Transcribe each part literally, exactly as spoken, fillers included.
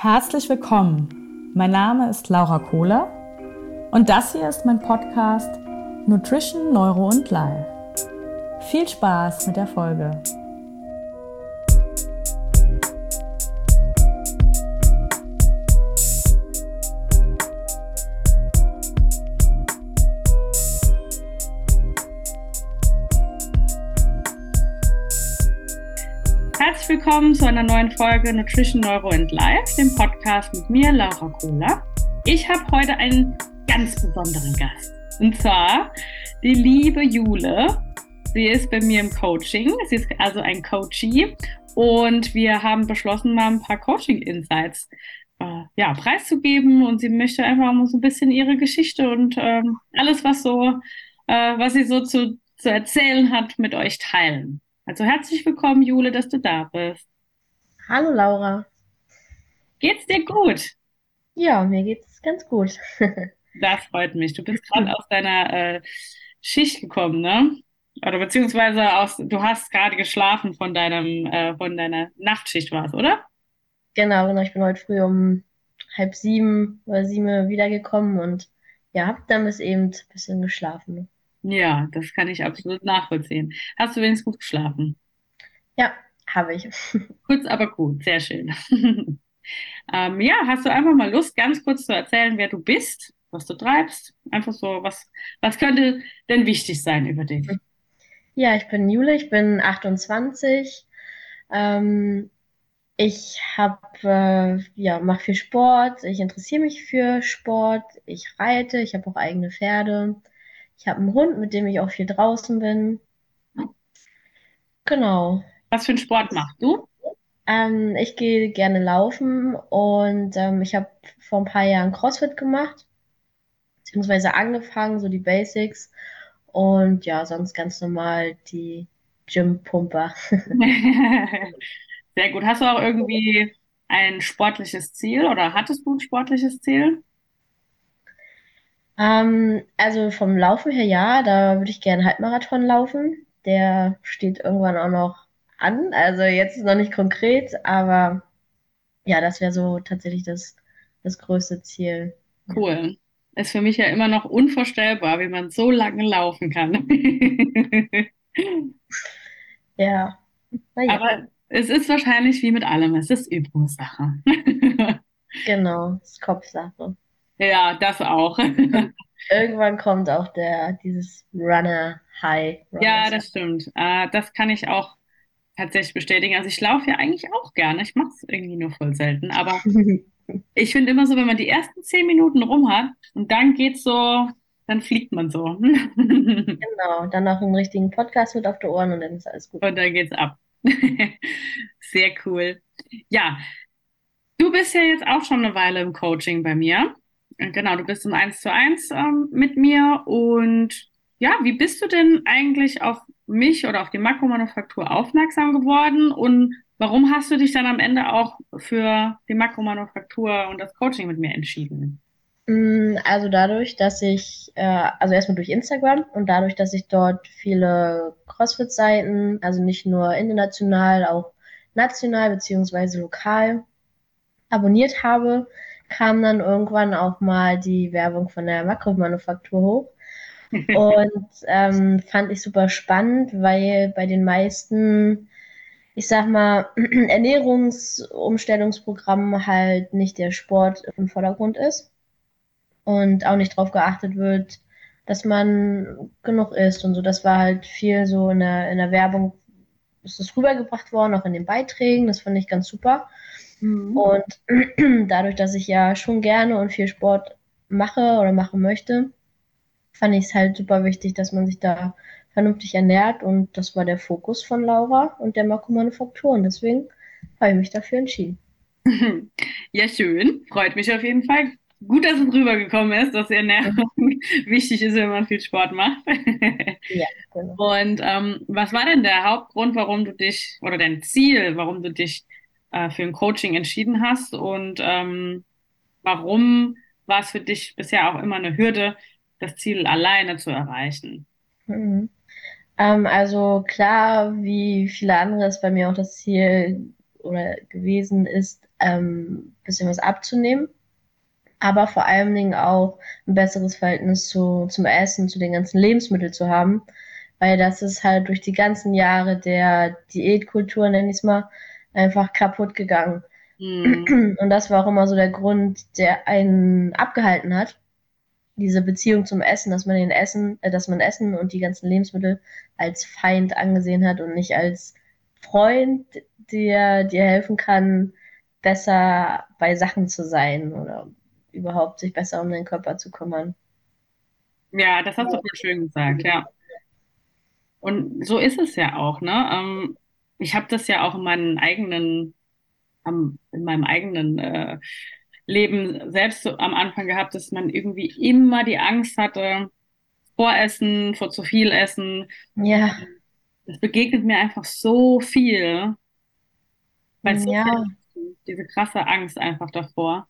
Herzlich willkommen, mein Name ist Laura Kohler und das hier ist mein Podcast Nutrition, Neuro und Life. Viel Spaß mit der Folge. Herzlich willkommen zu einer neuen Folge Nutrition, Neuro und Life, dem Podcast mit mir, Laura Kohler. Ich habe heute einen ganz besonderen Gast, und zwar die liebe Jule. Sie ist bei mir im Coaching, sie ist also ein Coachee und wir haben beschlossen, mal ein paar Coaching-Insights äh, ja, preiszugeben, und sie möchte einfach mal so ein bisschen ihre Geschichte und ähm, alles, was, so, äh, was sie so zu, zu erzählen hat, mit euch teilen. Also herzlich willkommen, Jule, dass du da bist. Hallo, Laura. Geht's dir gut? Ja, mir geht's ganz gut. Das freut mich. Du bist gerade aus deiner äh, Schicht gekommen, ne? Oder beziehungsweise aus, du hast gerade geschlafen von deinem, äh, von deiner Nachtschicht war's, oder? Genau, genau. Ich bin heute früh um halb sieben oder sieben wiedergekommen und ja, hab dann bis eben ein bisschen geschlafen. Ja, das kann ich absolut nachvollziehen. Hast du wenigstens gut geschlafen? Ja, habe ich. Kurz, aber gut. Sehr schön. ähm, ja, hast du einfach mal Lust, ganz kurz zu erzählen, wer du bist, was du treibst? Einfach so, was, was könnte denn wichtig sein über dich? Ja, ich bin Jule, ich bin achtundzwanzig. Ähm, ich habe, äh, ja, mache viel Sport. Ich interessiere mich für Sport. Ich reite, ich habe auch eigene Pferde. Ich habe einen Hund, mit dem ich auch viel draußen bin. Genau. Was für einen Sport machst du? Ähm, ich gehe gerne laufen und ähm, ich habe vor ein paar Jahren CrossFit gemacht, beziehungsweise angefangen, so die Basics, und ja, sonst ganz normal die Gym-Pumper. Sehr gut. Hast du auch irgendwie ein sportliches Ziel oder hattest du ein sportliches Ziel? Um, also vom Laufen her, ja, da würde ich gerne Halbmarathon laufen. Der steht irgendwann auch noch an. Also jetzt ist noch nicht konkret, aber ja, das wäre so tatsächlich das, das größte Ziel. Cool. Ist für mich ja immer noch unvorstellbar, wie man so lange laufen kann. Ja. Naja. Aber es ist wahrscheinlich wie mit allem, es ist Übungssache. Genau, es ist Kopfsache. Ja, das auch. Irgendwann kommt auch der dieses Runner-High. Runner ja, das stimmt. Äh, das kann ich auch tatsächlich bestätigen. Also ich laufe ja eigentlich auch gerne. Ich mache es irgendwie nur voll selten. Aber ich finde immer so, wenn man die ersten zehn Minuten rum hat und dann geht's so, dann fliegt man so. Genau, dann noch einen richtigen Podcast mit auf die Ohren und dann ist alles gut. Und dann geht's ab. Sehr cool. Ja, du bist ja jetzt auch schon eine Weile im Coaching bei mir. Genau, du bist im eins zu eins ähm, mit mir, und ja, wie bist du denn eigentlich auf mich oder auf die Makromanufaktur aufmerksam geworden und warum hast du dich dann am Ende auch für die Makromanufaktur und das Coaching mit mir entschieden? Also dadurch, dass ich, äh, also erstmal durch Instagram und dadurch, dass ich dort viele CrossFit-Seiten, also nicht nur international, auch national beziehungsweise lokal abonniert habe, kam dann irgendwann auch mal die Werbung von der Makromanufaktur hoch und ähm, fand ich super spannend, weil bei den meisten, ich sag mal, Ernährungsumstellungsprogrammen halt nicht der Sport im Vordergrund ist und auch nicht darauf geachtet wird, dass man genug isst und so. Das war halt viel so in der, in der Werbung, ist das rübergebracht worden, auch in den Beiträgen, das fand ich ganz super. Und dadurch, dass ich ja schon gerne und viel Sport mache oder machen möchte, fand ich es halt super wichtig, dass man sich da vernünftig ernährt, und das war der Fokus von Laura und der Makromanufaktur, und deswegen habe ich mich dafür entschieden. Ja, schön. Freut mich auf jeden Fall. Gut, dass es rübergekommen ist, dass Ernährung wichtig ist, wenn man viel Sport macht. Ja, genau. Und ähm, was war denn der Hauptgrund, warum du dich, oder dein Ziel, warum du dich für ein Coaching entschieden hast, und ähm, warum war es für dich bisher auch immer eine Hürde, das Ziel alleine zu erreichen? Mhm. Ähm, also klar, wie viele andere ist bei mir auch das Ziel, oder gewesen ist, ähm, ein bisschen was abzunehmen, aber vor allen Dingen auch ein besseres Verhältnis zu, zum Essen, zu den ganzen Lebensmitteln zu haben, weil das ist halt durch die ganzen Jahre der Diätkultur, nenne ich es mal, einfach kaputt gegangen. Mhm. Und das war auch immer so der Grund, der einen abgehalten hat, diese Beziehung zum Essen, dass man den Essen, äh, dass man Essen und die ganzen Lebensmittel als Feind angesehen hat und nicht als Freund, der dir helfen kann, besser bei Sachen zu sein oder überhaupt sich besser um deinen Körper zu kümmern. Ja, das hast du voll schön gesagt, ja. Und so ist es ja auch, ne? Ich habe das ja auch in meinen eigenen, in meinem eigenen äh, Leben selbst so am Anfang gehabt, dass man irgendwie immer die Angst hatte vor Essen, vor zu viel Essen. Ja. Das begegnet mir einfach so viel. Weil so ja. viel, diese krasse Angst einfach davor.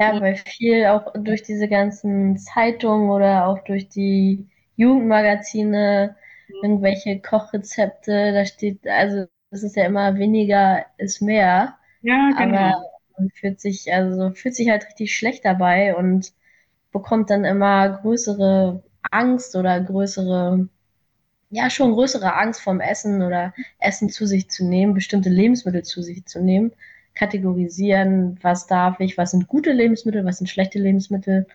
Ja, weil viel auch durch diese ganzen Zeitungen oder auch durch die Jugendmagazine, mhm. irgendwelche Kochrezepte, da steht, also es ist ja immer weniger ist mehr. Ja, genau. Aber man fühlt sich, also fühlt sich halt richtig schlecht dabei und bekommt dann immer größere Angst oder größere, ja schon größere Angst vorm Essen oder Essen zu sich zu nehmen, bestimmte Lebensmittel zu sich zu nehmen, kategorisieren, was darf ich, was sind gute Lebensmittel, was sind schlechte Lebensmittel,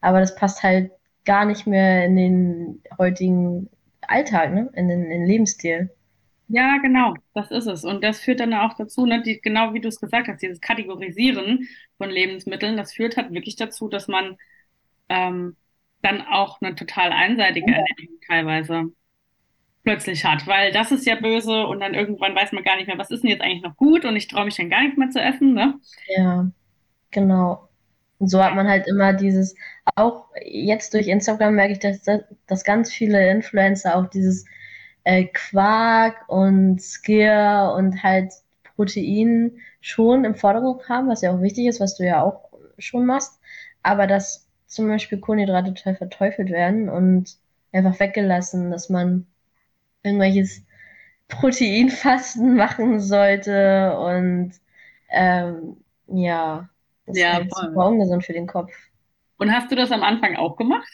aber das passt halt gar nicht mehr in den heutigen Alltag, ne? in, den, in den Lebensstil. Ja, genau, das ist es. Und das führt dann auch dazu, ne, die, genau wie du es gesagt hast, dieses Kategorisieren von Lebensmitteln, das führt halt wirklich dazu, dass man ähm, dann auch eine total einseitige Ernährung teilweise plötzlich hat, weil das ist ja böse und dann irgendwann weiß man gar nicht mehr, was ist denn jetzt eigentlich noch gut und ich traue mich dann gar nicht mehr zu essen, ne? Ja, genau. Und so hat man halt immer dieses, auch jetzt durch Instagram merke ich, dass, dass ganz viele Influencer auch dieses Quark und Skyr und halt Protein schon im Vordergrund haben, was ja auch wichtig ist, was du ja auch schon machst, aber dass zum Beispiel Kohlenhydrate total verteufelt werden und einfach weggelassen, dass man irgendwelches Proteinfasten machen sollte und ähm, ja, das ja, ist halt super ungesund für den Kopf. Und hast du das am Anfang auch gemacht?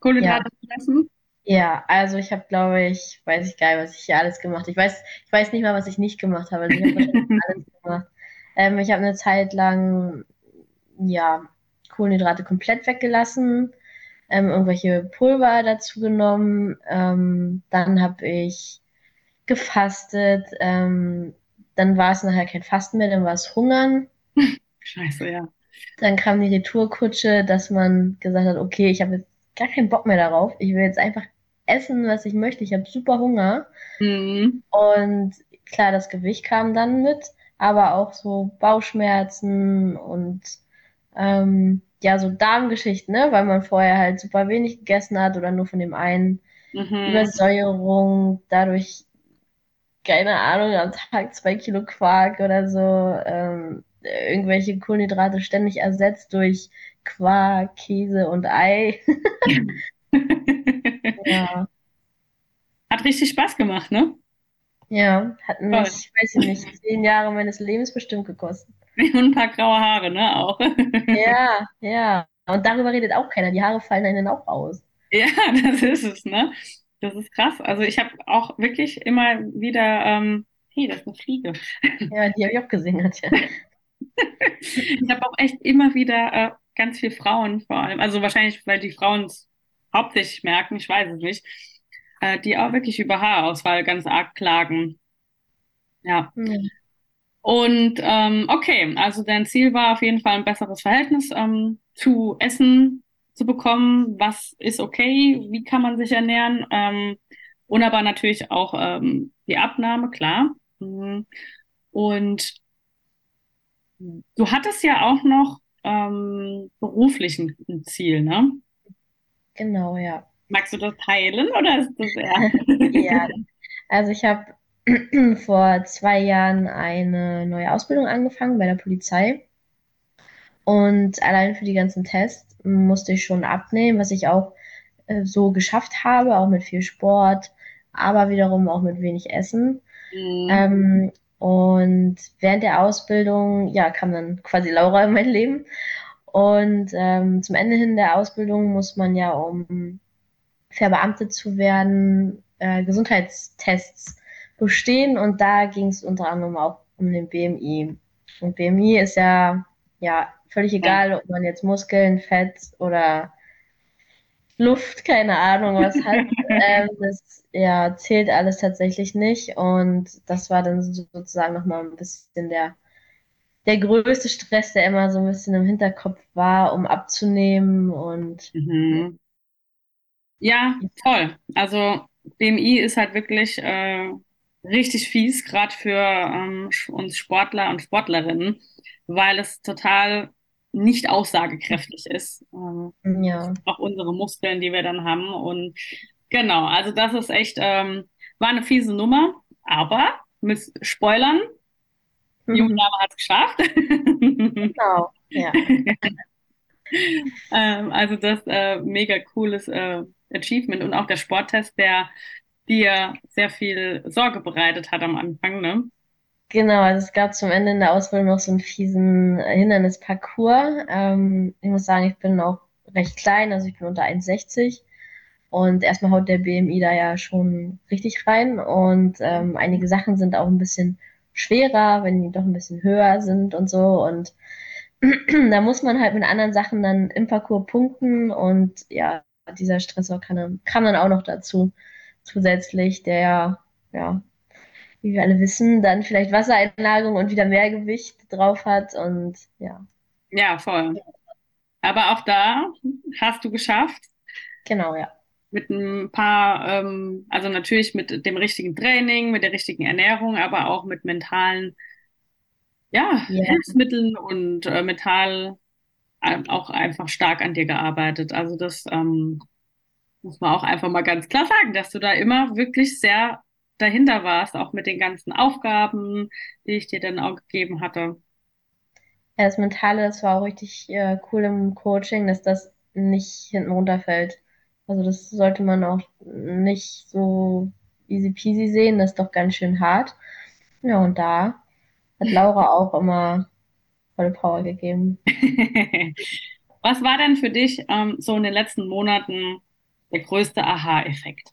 Kohlenhydrate ja. lassen? Ja, also ich habe, glaube ich, weiß ich gar nicht, was ich hier alles gemacht habe. Ich weiß, ich weiß nicht mal, was ich nicht gemacht habe. Also ich habe wahrscheinlich alles gemacht. Ähm, ich habe eine Zeit lang, ja, Kohlenhydrate komplett weggelassen, ähm, irgendwelche Pulver dazu genommen. Ähm, dann habe ich gefastet. Ähm, dann war es nachher kein Fasten mehr, dann war es Hungern. Scheiße, ja. Dann kam die Retourkutsche, dass man gesagt hat, okay, ich habe jetzt gar keinen Bock mehr darauf. Ich will jetzt einfach essen, was ich möchte. Ich habe super Hunger. Mhm. Und klar, das Gewicht kam dann mit, aber auch so Bauchschmerzen und ähm, ja, so Darmgeschichten, ne? Weil man vorher halt super wenig gegessen hat oder nur von dem einen. Mhm. Übersäuerung, dadurch, keine Ahnung, am Tag zwei Kilo Quark oder so, ähm, irgendwelche Kohlenhydrate ständig ersetzt durch Quark, Käse und Ei. Ja. Hat richtig Spaß gemacht, ne? Ja, hat mich, ich weiß nicht, zehn Jahre meines Lebens bestimmt gekostet. Und ein paar graue Haare, ne, auch. Ja, ja. Und darüber redet auch keiner. Die Haare fallen einem auch aus. Ja, das ist es, ne? Das ist krass. Also ich habe auch wirklich immer wieder, ähm, hey, das ist eine Fliege. Ja, die habe ich auch gesehen, hat ja. Ich habe auch echt immer wieder äh, ganz viele Frauen vor allem, also wahrscheinlich, weil die Frauen es hauptsächlich merken, ich weiß es nicht, äh, die auch wirklich über Haarausfall ganz arg klagen. Ja. Mhm. Und ähm, okay, also dein Ziel war auf jeden Fall ein besseres Verhältnis ähm, zu Essen zu bekommen, was ist okay, wie kann man sich ernähren ähm, und aber natürlich auch ähm, die Abnahme, klar. Mhm. Und du hattest ja auch noch ähm, beruflich ein Ziel, ne? Genau, ja. Magst du das teilen oder ist das eher? Ja, also ich habe vor zwei Jahren eine neue Ausbildung angefangen bei der Polizei und allein für die ganzen Tests musste ich schon abnehmen, was ich auch äh, so geschafft habe, auch mit viel Sport, aber wiederum auch mit wenig Essen. Mhm. Ähm, Und während der Ausbildung, ja, kam dann quasi Laura in mein Leben. Und ähm, zum Ende hin der Ausbildung muss man ja, um verbeamtet zu werden, äh, Gesundheitstests bestehen. Und da ging es unter anderem auch um den B M I. Und B M I ist ja, ja völlig egal, ob man jetzt Muskeln, Fett oder Luft, keine Ahnung, was hat. ähm, das ja, zählt alles tatsächlich nicht. Und das war dann sozusagen nochmal ein bisschen der, der größte Stress, der immer so ein bisschen im Hinterkopf war, um abzunehmen. Und mhm. Ja, toll. Also B M I ist halt wirklich äh, richtig fies, gerade für ähm, uns Sportler und Sportlerinnen, weil es total nicht aussagekräftig ist. Ähm, ja. Auch unsere Muskeln, die wir dann haben. Und genau, also das ist echt, ähm, war eine fiese Nummer, aber mit Spoilern, mhm. Jule hat es geschafft. Genau, ja. ähm, also das äh, mega cooles äh, Achievement und auch der Sporttest, der dir sehr viel Sorge bereitet hat am Anfang, ne? Genau, also es gab zum Ende in der Ausbildung noch so einen fiesen Hindernisparcours. Ähm, ich muss sagen, ich bin auch recht klein, also ich bin unter eins sechzig. Und erstmal haut der B M I da ja schon richtig rein. Und ähm, einige Sachen sind auch ein bisschen schwerer, wenn die doch ein bisschen höher sind und so. Und da muss man halt mit anderen Sachen dann im Parcours punkten. Und ja, dieser Stressor kam dann, kam dann auch noch dazu. Zusätzlich der, ja, wie wir alle wissen, dann vielleicht Wassereinlagerung und wieder mehr Gewicht drauf hat und ja. Ja, voll. Aber auch da hast du geschafft. Genau, ja. Mit ein paar, ähm, also natürlich mit dem richtigen Training, mit der richtigen Ernährung, aber auch mit mentalen, ja, yeah. Hilfsmitteln und äh, mental äh, auch einfach stark an dir gearbeitet. Also das ähm, muss man auch einfach mal ganz klar sagen, dass du da immer wirklich sehr dahinter warst, auch mit den ganzen Aufgaben, die ich dir dann auch gegeben hatte. Ja, das Mentale, das war auch richtig äh, cool im Coaching, dass das nicht hinten runterfällt. Also das sollte man auch nicht so easy peasy sehen, das ist doch ganz schön hart. Ja, und da hat Laura auch immer volle Power gegeben. Was war denn für dich ähm, so in den letzten Monaten der größte Aha-Effekt?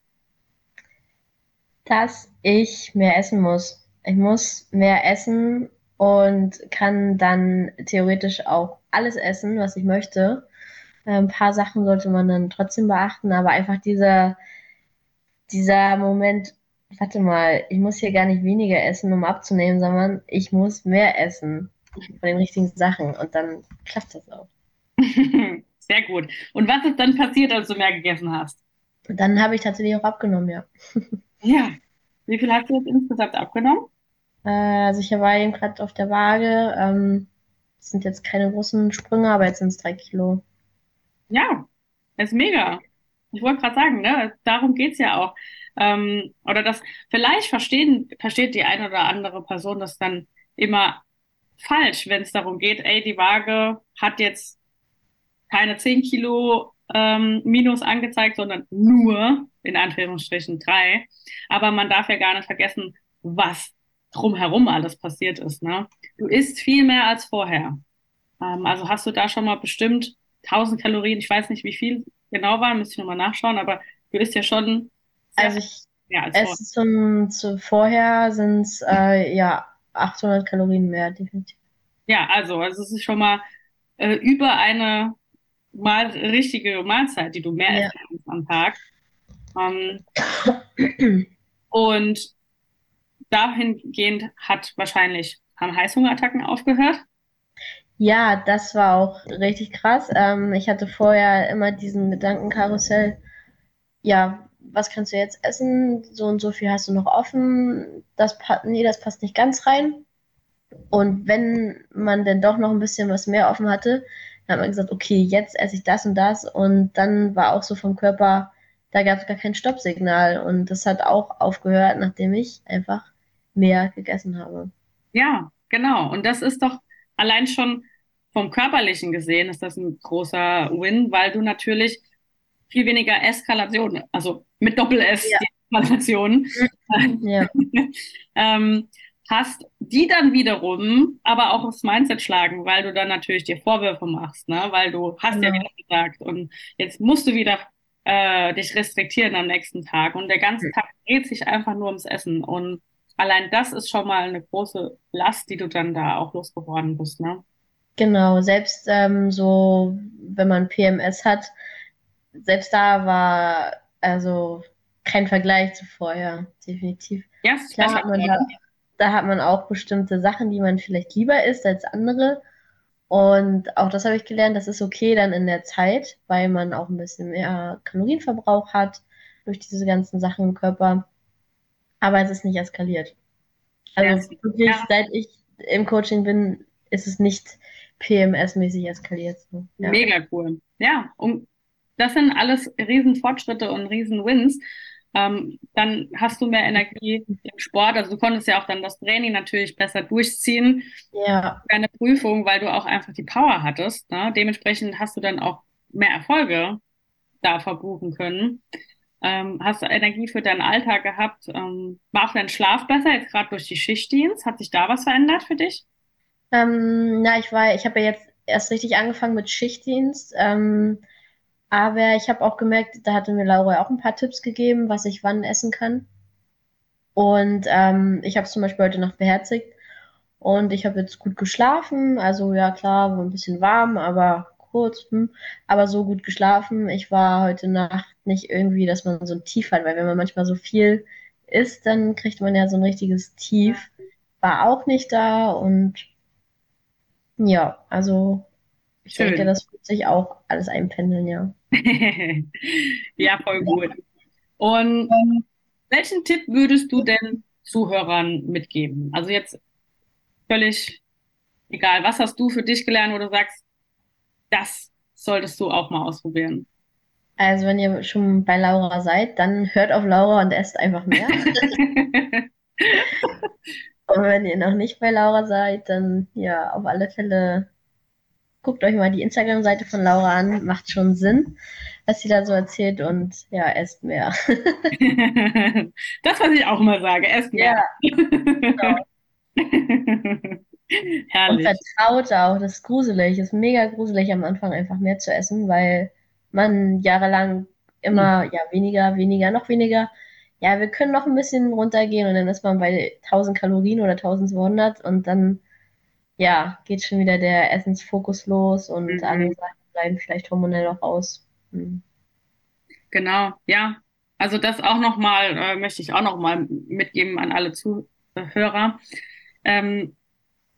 Dass ich mehr essen muss. Ich muss mehr essen und kann dann theoretisch auch alles essen, was ich möchte. Ein paar Sachen sollte man dann trotzdem beachten, aber einfach dieser, dieser Moment, warte mal, ich muss hier gar nicht weniger essen, um abzunehmen, sondern ich muss mehr essen von den richtigen Sachen und dann klappt das auch. Sehr gut. Und was ist dann passiert, als du mehr gegessen hast? Dann habe ich tatsächlich auch abgenommen, ja. Ja, wie viel hast du jetzt insgesamt abgenommen? Äh, also ich war eben gerade auf der Waage, es ähm, sind jetzt keine großen Sprünge, aber jetzt sind es drei Kilo. Ja, ist mega. Ich wollte gerade sagen, ne, darum geht's ja auch. Ähm, oder das, vielleicht verstehen, versteht die eine oder andere Person das dann immer falsch, wenn es darum geht, ey, die Waage hat jetzt keine zehn Kilo ähm, minus angezeigt, sondern nur in Anführungsstrichen drei. Aber man darf ja gar nicht vergessen, was drumherum alles passiert ist, ne? Du isst viel mehr als vorher. Ähm, also hast du da schon mal bestimmt tausend Kalorien, ich weiß nicht, wie viel genau waren, müsste ich nochmal nachschauen, aber du isst ja schon sehr, also ich mehr als vorher. Zum, zu vorher sind es äh, ja, achthundert Kalorien mehr, definitiv. Ja, also, also es ist schon mal äh, über eine mal richtige Mahlzeit, die du mehr ja. isst am Tag. Um, und dahingehend hat wahrscheinlich, haben Heißhungerattacken aufgehört? Ja, das war auch richtig krass. Ähm, ich hatte vorher immer diesen Gedankenkarussell, ja, was kannst du jetzt essen? So und so viel hast du noch offen. Das, nee, das passt nicht ganz rein. Und wenn man denn doch noch ein bisschen was mehr offen hatte, dann hat man gesagt, okay, jetzt esse ich das und das. Und dann war auch so vom Körper, da gab es gar kein Stoppsignal und das hat auch aufgehört, nachdem ich einfach mehr gegessen habe. Ja, genau. Und das ist doch allein schon vom Körperlichen gesehen, ist das ein großer Win, weil du natürlich viel weniger Eskalationen, also mit Doppel-S, ja. Eskalationen, ja. ähm, hast, die dann wiederum aber auch aufs Mindset schlagen, weil du dann natürlich dir Vorwürfe machst, ne? Weil du hast ja, ja wieder gesagt und jetzt musst du wieder äh, dich restriktieren am nächsten Tag und der ganze Tag dreht sich einfach nur ums Essen und allein das ist schon mal eine große Last, die du dann da auch losgeworden bist, ne? Genau, selbst ähm, so, wenn man P M S hat, selbst da war also kein Vergleich zu vorher, definitiv. Ja, klar, hat man da, da hat man auch bestimmte Sachen, die man vielleicht lieber isst als andere. Und auch das habe ich gelernt, das ist okay dann in der Zeit, weil man auch ein bisschen mehr Kalorienverbrauch hat durch diese ganzen Sachen im Körper. Aber es ist nicht eskaliert. Also ja, wirklich, ja. Seit ich im Coaching bin, ist es nicht P M S-mäßig eskaliert. So. Ja. Mega cool. Ja, und das sind alles riesen Fortschritte und riesen Wins. Ähm, dann hast du mehr Energie im Sport. Also du konntest ja auch dann das Training natürlich besser durchziehen. Ja. Deine Prüfung, weil du auch einfach die Power hattest. Ne? Dementsprechend hast du dann auch mehr Erfolge da verbuchen können. Ähm, hast du Energie für deinen Alltag gehabt? Ähm, war auch dein Schlaf besser, jetzt gerade durch die Schichtdienst? Hat sich da was verändert für dich? Ähm, na, ich war, ich habe ja jetzt erst richtig angefangen mit Schichtdienst, ähm, aber ich habe auch gemerkt, da hatte mir Laura auch ein paar Tipps gegeben, was ich wann essen kann. Und ähm, ich habe es zum Beispiel heute Nacht beherzigt und ich habe jetzt gut geschlafen. Also ja klar, war ein bisschen warm, aber kurz, hm, aber so gut geschlafen. Ich war heute Nacht nicht irgendwie, dass man so ein Tief hat, weil wenn man manchmal so viel isst, dann kriegt man ja so ein richtiges Tief. War auch nicht da und ja, also ich Schön. denke, das wird sich auch alles einpendeln, ja. Ja, voll gut. Und ähm, welchen Tipp würdest du denn Zuhörern mitgeben? Also jetzt völlig egal, was hast du für dich gelernt, wo du sagst, das solltest du auch mal ausprobieren? Also wenn ihr schon bei Laura seid, dann hört auf Laura und esst einfach mehr. Und wenn ihr noch nicht bei Laura seid, dann ja, auf alle Fälle guckt euch mal die Instagram-Seite von Laura an. Macht schon Sinn, was sie da so erzählt und ja, esst mehr. Das, was ich auch immer sage, esst mehr. Ja, genau. Herrlich. Und vertraut auch, das ist gruselig, ist mega gruselig am Anfang einfach mehr zu essen, weil man jahrelang immer, mhm. ja, weniger, weniger, noch weniger. Ja, wir können noch ein bisschen runtergehen und dann ist man bei tausend Kalorien oder zwölfhundert und dann, ja, geht schon wieder der Essensfokus los und mhm. andere Sachen bleiben vielleicht hormonell auch aus. Mhm. Genau, ja. Also das auch nochmal, äh, möchte ich auch nochmal mitgeben an alle Zuhörer. Ähm,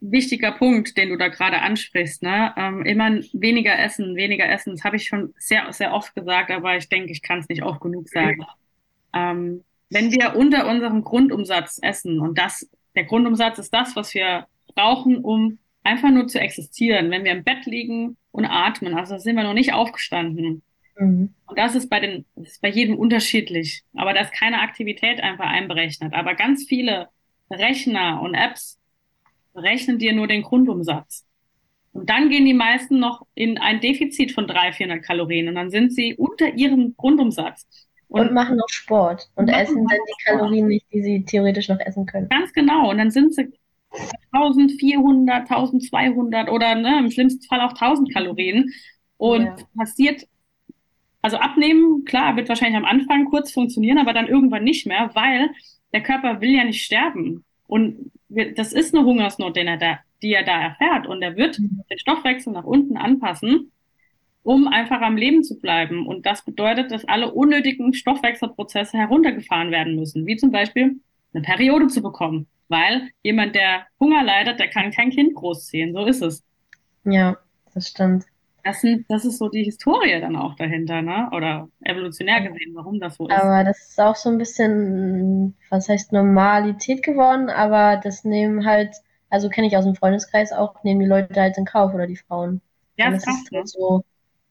wichtiger Punkt, den du da gerade ansprichst, ne? Ähm, immer weniger essen, weniger essen. Das habe ich schon sehr, sehr oft gesagt, aber ich denke, ich kann es nicht oft genug sagen. Mhm. Ähm, wenn wir unter unserem Grundumsatz essen und das, der Grundumsatz ist das, was wir brauchen, um einfach nur zu existieren, wenn wir im Bett liegen und atmen, also sind wir noch nicht aufgestanden. Mhm. Und das ist bei den, das ist bei jedem unterschiedlich, aber da ist keine Aktivität einfach einberechnet. Aber ganz viele Rechner und Apps berechnen dir nur den Grundumsatz. Und dann gehen die meisten noch in ein Defizit von dreihundert, vierhundert Kalorien und dann sind sie unter ihrem Grundumsatz. Und, und machen noch Sport und, und essen dann die Kalorien nicht, die sie theoretisch noch essen können. Ganz genau. Und dann sind sie eintausendvierhundert, eintausendzweihundert oder ne, im schlimmsten Fall auch tausend Kalorien. Und ja. passiert, also abnehmen, klar, wird wahrscheinlich am Anfang kurz funktionieren, aber dann irgendwann nicht mehr, weil der Körper will ja nicht sterben. Und wir, das ist eine Hungersnot, den er da, die er da erfährt. Und er wird mhm. den Stoffwechsel nach unten anpassen, um einfach am Leben zu bleiben. Und das bedeutet, dass alle unnötigen Stoffwechselprozesse heruntergefahren werden müssen, wie zum Beispiel eine Periode zu bekommen. Weil jemand, der Hunger leidet, der kann kein Kind großziehen. So ist es. Ja, das stimmt. Das, sind, das ist so die Historie dann auch dahinter, ne? Oder evolutionär gesehen, warum das so ist. Aber das ist auch so ein bisschen, was heißt Normalität geworden, aber das nehmen halt, also kenne ich aus dem Freundeskreis auch, nehmen die Leute halt in Kauf oder die Frauen. Ja, das, das ist halt so.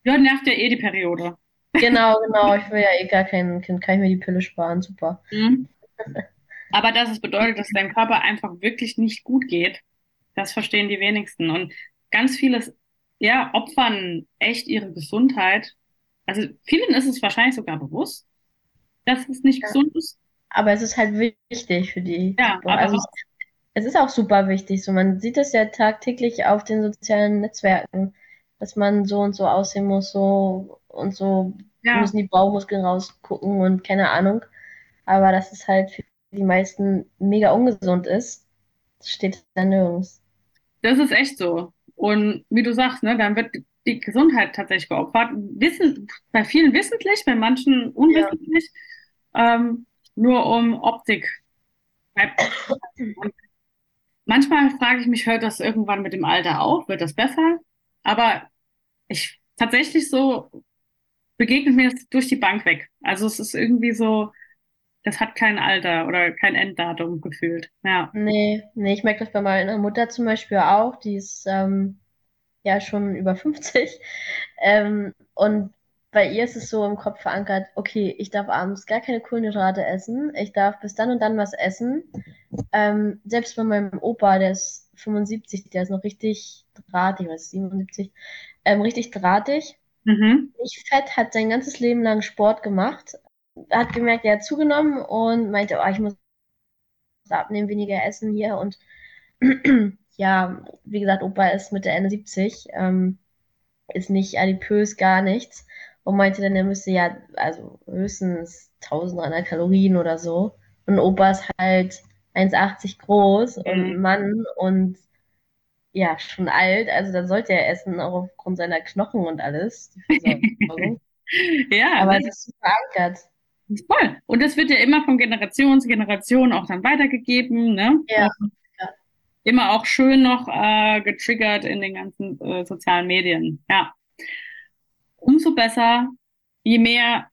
Ja, nervt ja eh die Periode. Genau, genau. Ich will ja eh gar kein Kind. Kann ich mir die Pille sparen, super. Mhm. Aber dass es bedeutet, dass deinem Körper einfach wirklich nicht gut geht, das verstehen die wenigsten. Und ganz vieles, ja, opfern echt ihre Gesundheit. Also vielen ist es wahrscheinlich sogar bewusst, dass es nicht ja. gesund ist. Aber es ist halt wichtig für die. Ja, aber also, es ist auch super wichtig. So, man sieht es ja tagtäglich auf den sozialen Netzwerken, dass man so und so aussehen muss, so und so ja. müssen die Bauchmuskeln rausgucken und keine Ahnung. Aber dass es halt für die meisten mega ungesund ist, steht dann nirgends. Das ist echt so. Und wie du sagst, ne, dann wird die Gesundheit tatsächlich geopfert. Wissen, bei vielen wissentlich, bei manchen unwissentlich, ja. ähm, nur um Optik. Und manchmal frage ich mich, hört das irgendwann mit dem Alter auf? Wird das besser? Aber ich tatsächlich so begegnet mir das durch die Bank weg. Also es ist irgendwie so, das hat kein Alter oder kein Enddatum gefühlt. Ja. Nee, nee, ich merke das bei meiner Mutter zum Beispiel auch. Die ist ähm, ja schon über fünfzig. Ähm, und bei ihr ist es so im Kopf verankert, okay, ich darf abends gar keine Kohlenhydrate essen, ich darf bis dann und dann was essen. Ähm, selbst bei meinem Opa, der ist fünfundsiebzig, der ist noch richtig drahtig, was ist siebenundsiebzig, ähm, richtig drahtig. Mhm. Nicht fett, hat sein ganzes Leben lang Sport gemacht, hat gemerkt, er hat zugenommen und meinte, oh, ich muss abnehmen, weniger essen hier. Und ja, wie gesagt, Opa ist Mitte, Ende siebzig, ähm, ist nicht adipös, gar nichts. Und meinte dann, er müsste ja, also höchstens dreizehnhundert Kalorien oder so. Und Opa ist halt eins achtzig groß und Mann und ja, schon alt. Also da sollte er essen, auch aufgrund seiner Knochen und alles. Ja. Aber es ist verankert. Voll. Und das wird ja immer von Generation zu Generation auch dann weitergegeben, ne? Ja. ja. Immer auch schön noch äh, getriggert in den ganzen äh, sozialen Medien. Ja. Umso besser, je mehr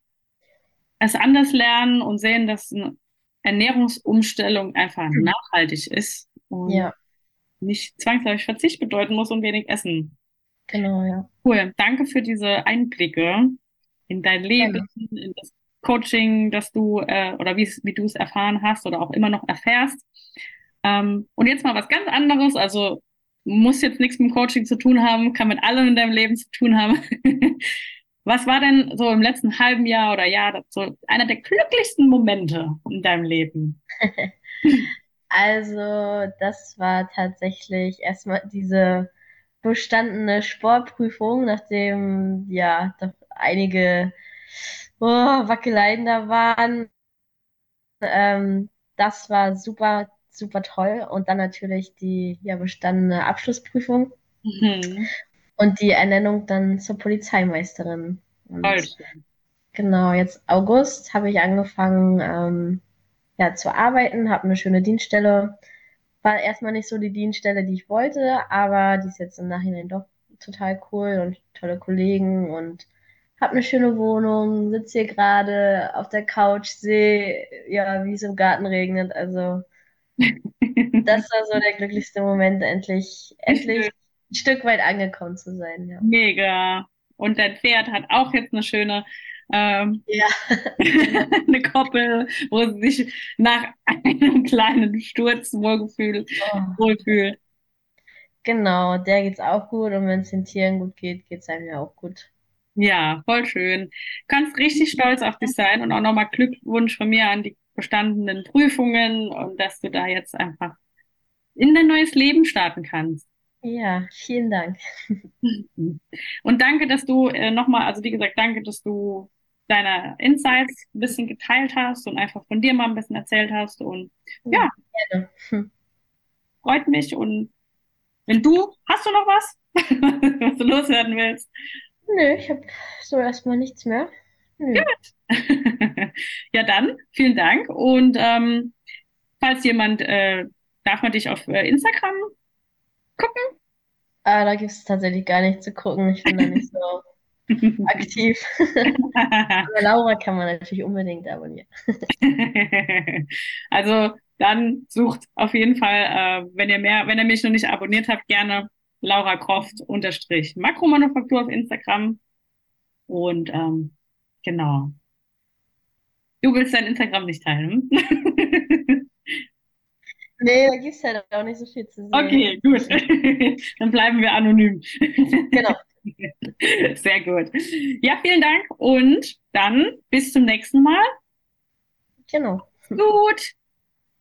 es anders lernen und sehen, dass eine Ernährungsumstellung einfach nachhaltig ist und ja. nicht zwangsläufig Verzicht bedeuten muss und wenig essen. Genau, ja. Cool, danke für diese Einblicke in dein Leben, genau. in das Coaching, das du äh, oder wie du es erfahren hast oder auch immer noch erfährst. Ähm, und jetzt mal was ganz anderes, also muss jetzt nichts mit dem Coaching zu tun haben, kann mit allem in deinem Leben zu tun haben. Was war denn so im letzten halben Jahr oder Jahr so einer der glücklichsten Momente in deinem Leben? Also das war tatsächlich erstmal diese bestandene Sportprüfung, nachdem ja doch einige oh, Wackeleien da waren. Ähm, das war super super toll. Und dann natürlich die ja bestandene Abschlussprüfung mhm. und die Ernennung dann zur Polizeimeisterin. Und genau, jetzt August habe ich angefangen ähm, ja, zu arbeiten, habe eine schöne Dienststelle. War erstmal nicht so die Dienststelle, die ich wollte, aber die ist jetzt im Nachhinein doch total cool und tolle Kollegen und habe eine schöne Wohnung, sitze hier gerade auf der Couch, sehe, ja, wie es im Garten regnet, also das war so der glücklichste Moment, endlich, endlich ein Stück weit angekommen zu sein. Ja. Mega. Und dein Pferd hat auch jetzt eine schöne ähm, ja. eine Koppel, wo sie sich nach einem kleinen Sturz wohlgefühlt. Oh. Genau, der geht's auch gut und wenn es den Tieren gut geht, geht's einem ja auch gut. Ja, voll schön. Du kannst richtig stolz auf dich sein und auch nochmal Glückwunsch von mir an die bestandenen Prüfungen und dass du da jetzt einfach in dein neues Leben starten kannst. Ja, vielen Dank. Und danke, dass du äh, nochmal, also wie gesagt, danke, dass du deine Insights ein bisschen geteilt hast und einfach von dir mal ein bisschen erzählt hast und ja, ja. Hm. Freut mich und wenn du, hast du noch was, was du loswerden willst? Nö, ich habe so erstmal nichts mehr. Gut. Ja, dann, vielen Dank. Und ähm, falls jemand, äh, darf man dich auf äh, Instagram gucken? Ah, da gibt es tatsächlich gar nichts zu gucken. Ich bin da nicht so aktiv. Aber Laura kann man natürlich unbedingt abonnieren. Also dann sucht auf jeden Fall, äh, wenn ihr mehr, wenn ihr mich noch nicht abonniert habt, gerne Laura Croft unterstrich Makromanufaktur auf Instagram. Und ähm, genau. Du willst dein Instagram nicht teilen? Nee, da gibt es halt auch nicht so viel zu sehen. Okay, gut. Dann bleiben wir anonym. Genau. Sehr gut. Ja, vielen Dank und dann bis zum nächsten Mal. Genau. Gut.